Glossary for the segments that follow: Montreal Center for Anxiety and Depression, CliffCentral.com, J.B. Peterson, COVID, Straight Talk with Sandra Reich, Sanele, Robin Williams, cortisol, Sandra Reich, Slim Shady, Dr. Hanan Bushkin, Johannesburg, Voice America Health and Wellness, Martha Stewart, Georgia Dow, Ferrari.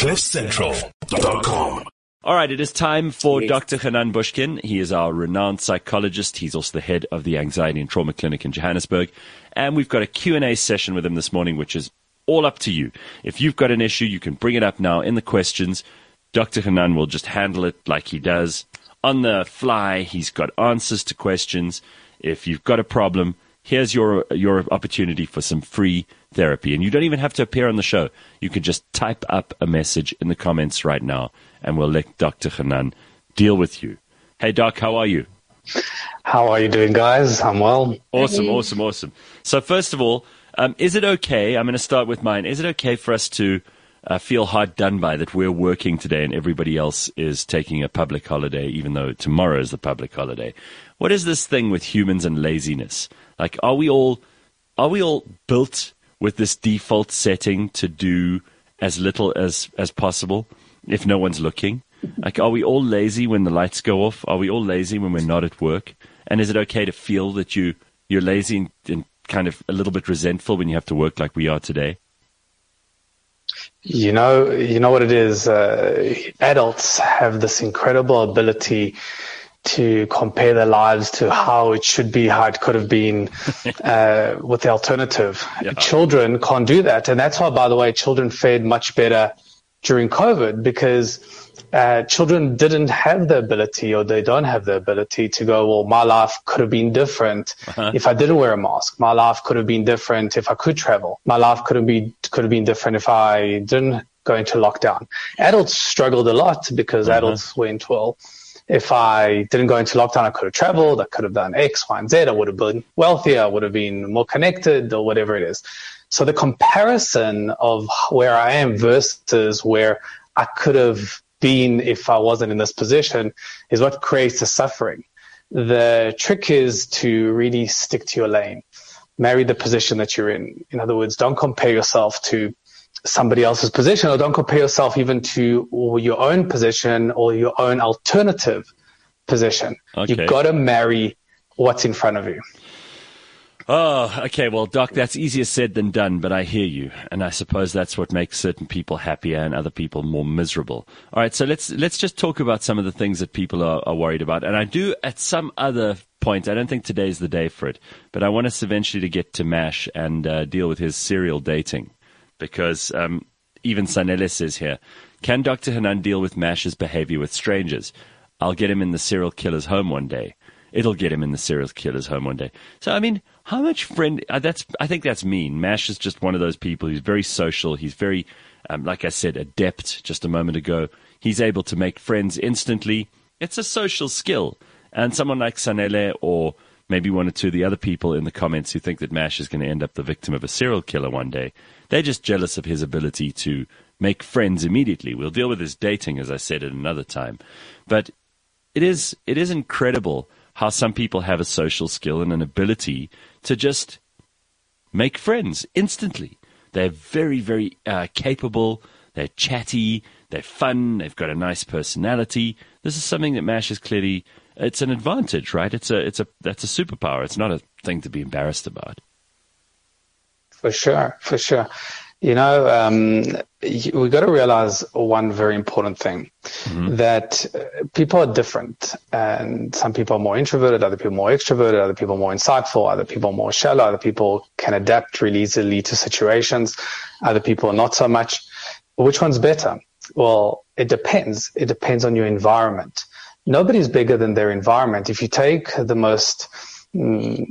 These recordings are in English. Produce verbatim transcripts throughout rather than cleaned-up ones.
Cliff Central dot com. All right, it is time for Doctor Hanan Bushkin. He is our renowned psychologist. He's also the head of the Anxiety and Trauma Clinic in Johannesburg. And we've got a Q and A session with him this morning, which is all up to you. If you've got an issue, you can bring it up now in the questions. Doctor Hanan will just handle it like he does. On the fly, he's got answers to questions. If you've got a problem, here's your your opportunity for some free therapy. And you don't even have to appear on the show. You can just type up a message in the comments right now, and we'll let Doctor Hanan deal with you. Hey, Doc, how are you? How are you doing, guys? I'm well. Awesome, hey. awesome, awesome. So first of all, um, is it okay, I'm going to start with mine, is it okay for us to uh, feel hard done by that we're working today and everybody else is taking a public holiday, even though tomorrow is the public holiday? What is this thing with humans and laziness? Like, are we all are we all built with this default setting to do as little as, as possible if no one's looking? Like, are we all lazy when the lights go off? Are we all lazy when we're not at work? And is it okay to feel that you, you're lazy and kind of a little bit resentful when you have to work like we are today? You know, you know what it is? Uh, adults have this incredible ability to compare their lives to how it should be, how it could have been, uh, with the alternative. Yeah. Children can't do that. And that's why, by the way, children fared much better during COVID, because uh, children didn't have the ability, or they don't have the ability to go, well, my life could have been different uh-huh. if I didn't wear a mask. My life could have been different if I could travel. My life could have been, could have been different if I didn't go into lockdown. Adults struggled a lot because uh-huh. adults went, well, if I didn't go into lockdown, I could have traveled, I could have done X, Y, and Z, I would have been wealthier, I would have been more connected, or whatever it is. So the comparison of where I am versus where I could have been if I wasn't in this position is what creates the suffering. The trick is to really stick to your lane, marry the position that you're in. In other words, don't compare yourself to somebody else's position, or don't compare yourself even to your own position or your own alternative position. Okay. You've got to marry what's in front of you. Oh, okay. Well, Doc, that's easier said than done, but I hear you. And I suppose that's what makes certain people happier and other people more miserable. All right. So let's, let's just talk about some of the things that people are, are worried about. And I do at some other point, I don't think today's the day for it, but I want us eventually to get to MASH and uh, deal with his serial dating. Because um, even Sanele says here, can Doctor Hanan deal with Mash's behavior with strangers? I'll get him in the serial killer's home one day. It'll get him in the serial killer's home one day. So, I mean, how much friend... Uh, that's I think that's mean. Mash is just one of those people who's very social. He's very, um, like I said, adept just a moment ago. He's able to make friends instantly. It's a social skill. And someone like Sanele, or maybe one or two of the other people in the comments who think that Mash is going to end up the victim of a serial killer one day, they're just jealous of his ability to make friends immediately. We'll deal with his dating, as I said, at another time. But it is it is incredible how some people have a social skill and an ability to just make friends instantly. They're very, very uh, capable. They're chatty. They're fun. They've got a nice personality. This is something that Mash is clearly, it's an advantage, right? It's a it's a that's a superpower. It's not a thing to be embarrassed about. For sure, for sure. You know, um, we've got to realize one very important thing, mm-hmm. that people are different, and some people are more introverted, other people more extroverted, other people more insightful, other people more shallow, other people can adapt really easily to situations, other people not so much. Which one's better? Well, it depends. It depends on your environment. Nobody's bigger than their environment. If you take the most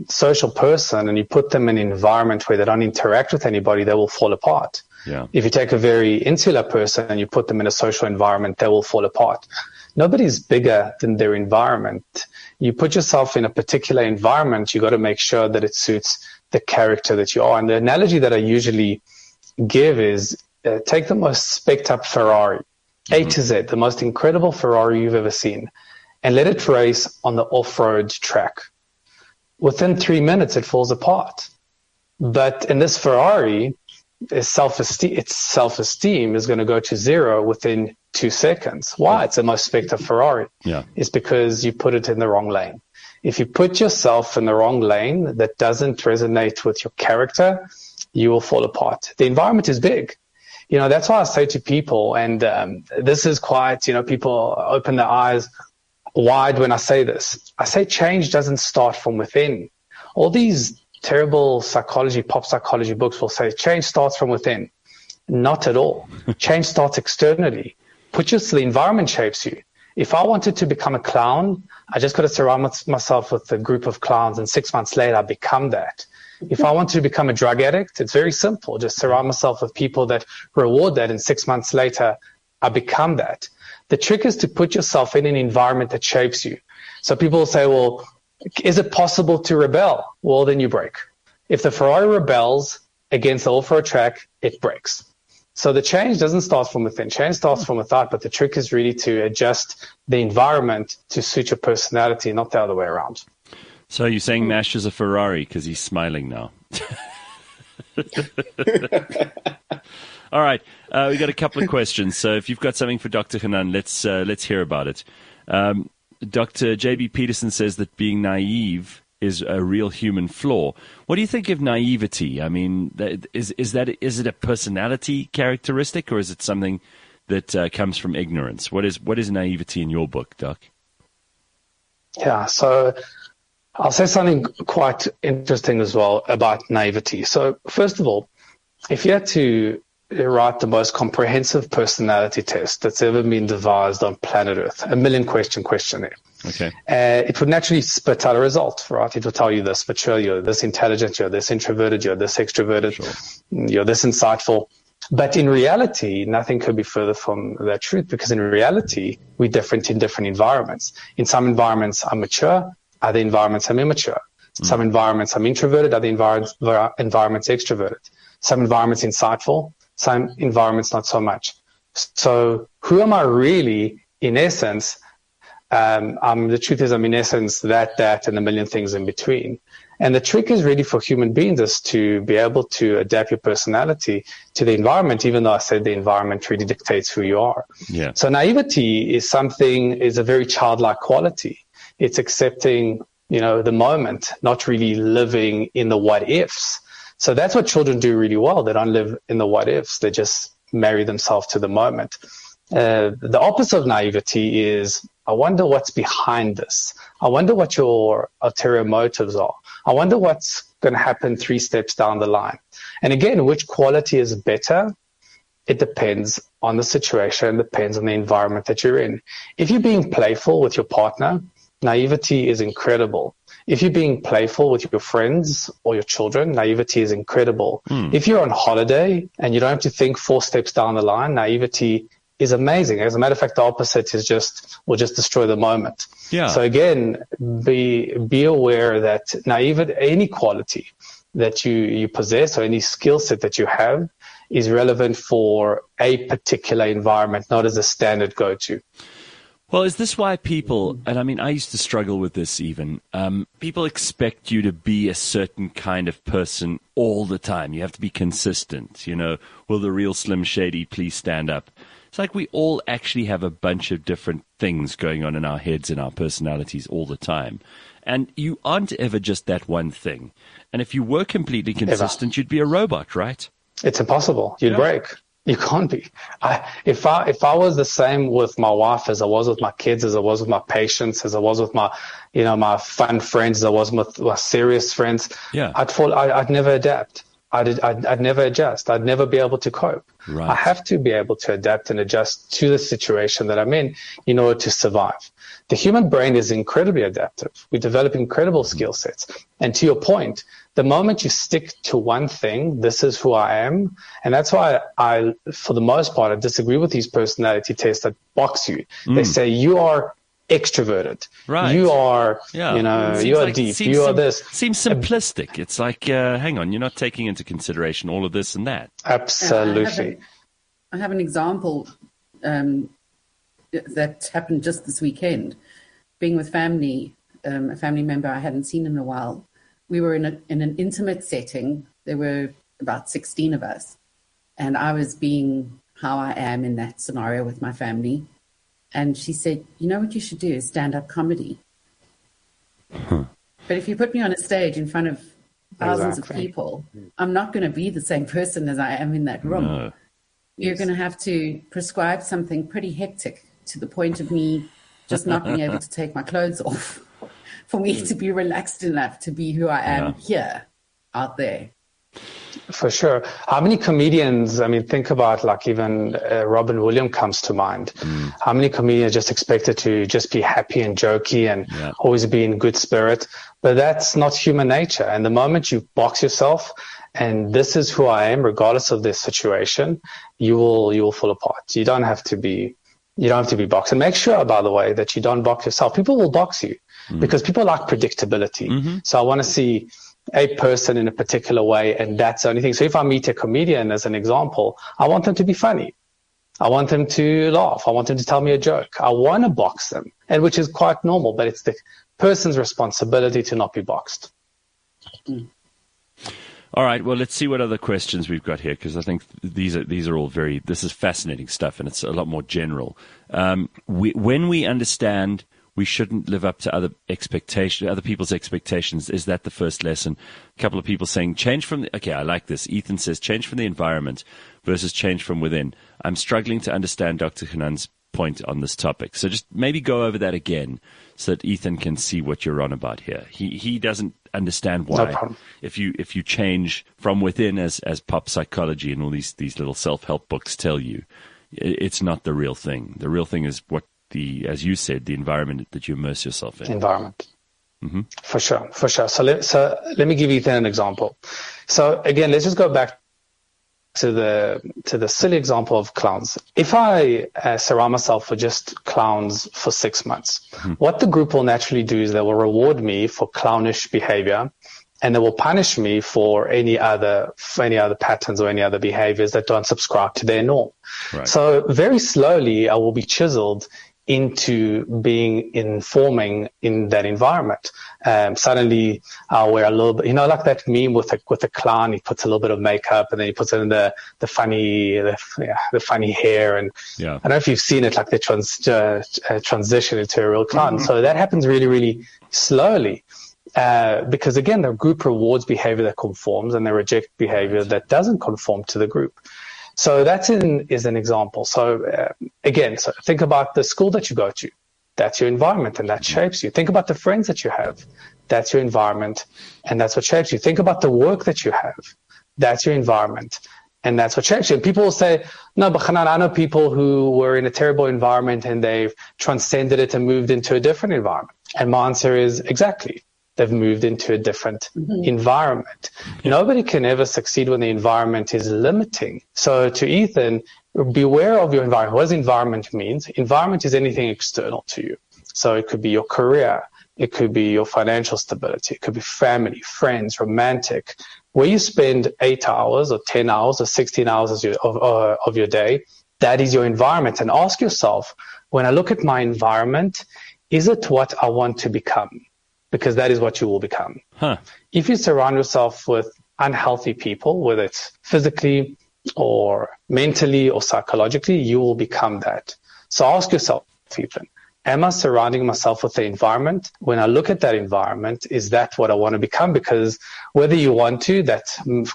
social person and you put them in an environment where they don't interact with anybody, they will fall apart. Yeah. If you take a very insular person and you put them in a social environment, they will fall apart. Nobody's bigger than their environment. You put yourself in a particular environment, you got to make sure that it suits the character that you are. And the analogy that I usually give is uh, take the most specced up Ferrari, mm-hmm. A to Z, the most incredible Ferrari you've ever seen, and let it race on the off-road track. Within three minutes, it falls apart. But in this Ferrari, its self-esteem, its self-esteem is going to go to zero within two seconds. Why? It's the most spectacular Ferrari. Yeah. It's because you put it in the wrong lane. If you put yourself in the wrong lane that doesn't resonate with your character, you will fall apart. The environment is big. you know, that's why I say to people, and um, this is quite, you know, people open their eyes wide when I say this. I say change doesn't start from within. All these terrible psychology, pop psychology books will say change starts from within. Not at all. Change starts externally. Put your the environment shapes you. If I wanted to become a clown, I just got to surround myself with a group of clowns, and six months later, I become that. If I want to become a drug addict, it's very simple. Just surround myself with people that reward that, and six months later, I become that. The trick is to put yourself in an environment that shapes you. So people will say, well, is it possible to rebel? Well, then you break. If the Ferrari rebels against the all-for-a track, it breaks. So the change doesn't start from within. Change starts from without, but the trick is really to adjust the environment to suit your personality, not the other way around. So you're saying Nash is a Ferrari because he's smiling now. All right, uh, we got a couple of questions. So if you've got something for Doctor Hanan, let's uh, let's hear about it. Um, Doctor J B Peterson says that being naive is a real human flaw. What do you think of naivety? I mean, is is that is it a personality characteristic, or is it something that uh, comes from ignorance? What is what is naivety in your book, Doc? Yeah, so I'll say something quite interesting as well about naivety. So first of all, if you had to write the most comprehensive personality test that's ever been devised on planet Earth, a million question questionnaire, okay, uh, it would naturally spit out a result, right? It will tell you this mature, you're this intelligent, you're this introverted, you're this extroverted, sure, you're this insightful. But in reality, nothing could be further from the truth, because in reality, we're different in different environments. In some environments, I'm mature. Other environments, I'm immature. Mm. Some environments, I'm introverted. Other envir- environments, extroverted. Some environments, insightful. Some environments, not so much. So who am I really, in essence? Um, I'm, the truth is I'm, in essence, that, that, and a million things in between. And the trick is really for human beings is to be able to adapt your personality to the environment, even though I said the environment really dictates who you are. Yeah. So naivety is something, is a very childlike quality. It's accepting, you know, the moment, not really living in the what ifs. So that's what children do really well. They don't live in the what ifs. They just marry themselves to the moment. Uh, the opposite of naivety is, I wonder what's behind this. I wonder what your ulterior motives are. I wonder what's going to happen three steps down the line. And again, which quality is better? It depends on the situation, depends on the environment that you're in. If you're being playful with your partner, naivety is incredible. If you're being playful with your friends or your children, naivety is incredible. Mm. If you're on holiday and you don't have to think four steps down the line, naivety is amazing. As a matter of fact, the opposite is just, will just destroy the moment. Yeah. So again, be be aware that naivety, any quality that you, you possess or any skill set that you have, is relevant for a particular environment, not as a standard go-to. Well, is this why people, and I mean, I used to struggle with this even, um, people expect you to be a certain kind of person all the time. You have to be consistent. You know, will the real Slim Shady please stand up? It's like we all actually have a bunch of different things going on in our heads and our personalities all the time. And you aren't ever just that one thing. And if you were completely consistent, you'd be a robot, right? It's impossible. You'd break. You can't be. I, if I if I was the same with my wife as I was with my kids, as I was with my patients, as I was with my, you know, my fun friends, as I was with my serious friends, yeah, I'd fall. I, I'd never adapt. I'd, I'd I'd never adjust. I'd never be able to cope. Right. I have to be able to adapt and adjust to the situation that I'm in in order to survive. The human brain is incredibly adaptive. We develop incredible skill sets. And to your point, the moment you stick to one thing, this is who I am. And that's why I, for the most part, I disagree with these personality tests that box you. Mm. They say you are extroverted. Right. You are, yeah, you know, you are like, deep. You are sim- this. Seems simplistic. It's like, uh, hang on, you're not taking into consideration all of this and that. Absolutely. Uh, I, have a, I have an example um, that happened just this weekend. Being with family, um, a family member I hadn't seen in a while. We were in a, in an intimate setting. There were about sixteen of us. And I was being how I am in that scenario with my family. And she said, you know what you should do is stand-up comedy. Huh. But if you put me on a stage in front of thousands, exactly, of people, I'm not going to be the same person as I am in that room. No. you're going to have to prescribe something pretty hectic to the point of me just not being able to take my clothes off for me to be relaxed enough to be who I am yeah. here, out there. For sure. How many comedians, I mean, think about like even uh, Robin Williams comes to mind. Mm. How many comedians just expected to just be happy and jokey and yeah. always be in good spirit? But that's not human nature. And the moment you box yourself and this is who I am, regardless of this situation, you will, you will fall apart. You don't have to be, you don't have to be boxed. And make sure, by the way, that you don't box yourself. People will box you mm. because people like predictability. Mm-hmm. So I want to see a person in a particular way, and that's the only thing. So if I meet a comedian as an example, I want them to be funny. I want them to laugh. I want them to tell me a joke. I want to box them, and which is quite normal, but it's the person's responsibility to not be boxed. Mm. All right. Well, let's see what other questions we've got here, because I think these are these are all very, this is fascinating stuff, and it's a lot more general. Um, we, when we understand we shouldn't live up to other expectation, other people's expectations. Is that the first lesson? A couple of people saying change from the, okay, I like this. Ethan says change from the environment versus change from within. I'm struggling to understand Doctor Hanan's point on this topic. So just maybe go over that again so that Ethan can see what you're on about here. He he doesn't understand why no if you if you change from within, as as pop psychology and all these these little self-help books tell you, it's not the real thing. The real thing is what the, as you said, the environment that you immerse yourself in. Environment. Mm-hmm. For sure, for sure. So let, so let me give Ethan an example. So again, let's just go back to the to the silly example of clowns. If I uh, surround myself with just clowns for six months, mm-hmm. what the group will naturally do is they will reward me for clownish behavior, and they will punish me for any other for any other patterns or any other behaviors that don't subscribe to their norm. Right. So very slowly, I will be chiseled into being informing in that environment. Um, suddenly I'll wear a little bit, you know, like that meme with a, with a clown, he puts a little bit of makeup and then he puts in the, the funny, the, yeah, the funny hair. And yeah. I don't know if you've seen it, like the trans, uh, uh, transition into a real clown. Mm-hmm. So that happens really, really slowly. Uh, because again, the group rewards behavior that conforms and they reject behavior that doesn't conform to the group. So that's an, is an example. So uh, again, so think about the school that you go to. That's your environment, and that shapes you. Think about the friends that you have. That's your environment, and that's what shapes you. Think about the work that you have. That's your environment, and that's what shapes you. And people will say, no, but Hanan, I know people who were in a terrible environment and they've transcended it and moved into a different environment. And my answer is exactly. They've moved into a different mm-hmm. environment. Mm-hmm. Nobody can ever succeed when the environment is limiting. So to Ethan, beware of your environment. What does environment mean? Environment is anything external to you. So it could be your career. It could be your financial stability. It could be family, friends, romantic. Where you spend eight hours or ten hours or sixteen hours of, uh, of your day, that is your environment. And ask yourself, when I look at my environment, is it what I want to become? Because that is what you will become. Huh. If you surround yourself with unhealthy people, whether it's physically or mentally or psychologically, you will become that. So ask yourself, Ethan, am I surrounding myself with the environment? When I look at that environment, is that what I want to become? Because whether you want to, that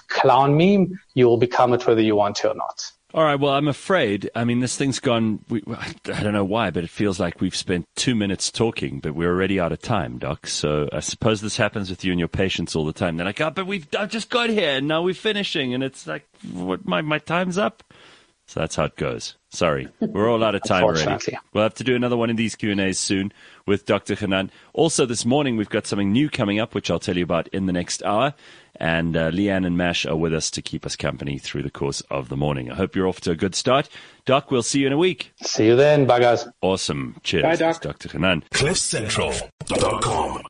clown meme, you will become it whether you want to or not. All right. Well, I'm afraid, I mean, this thing's gone, we, I don't know why, but it feels like we've spent two minutes talking, but we're already out of time, Doc. So I suppose this happens with you and your patients all the time. They're like, oh, but we've I've just got here and now we're finishing. And it's like, what, my, my time's up. So that's how it goes. Sorry. We're all out of time already. We'll have to do another one of these Q and A's soon with Doctor Hanan. Also this morning, we've got something new coming up, which I'll tell you about in the next hour. And uh, Leanne and Mash are with us to keep us company through the course of the morning. I hope you're off to a good start. Doc, we'll see you in a week. See you then. Bye, guys. Awesome. Cheers. Bye, Doc. It's Doctor Hanan. cliff central dot com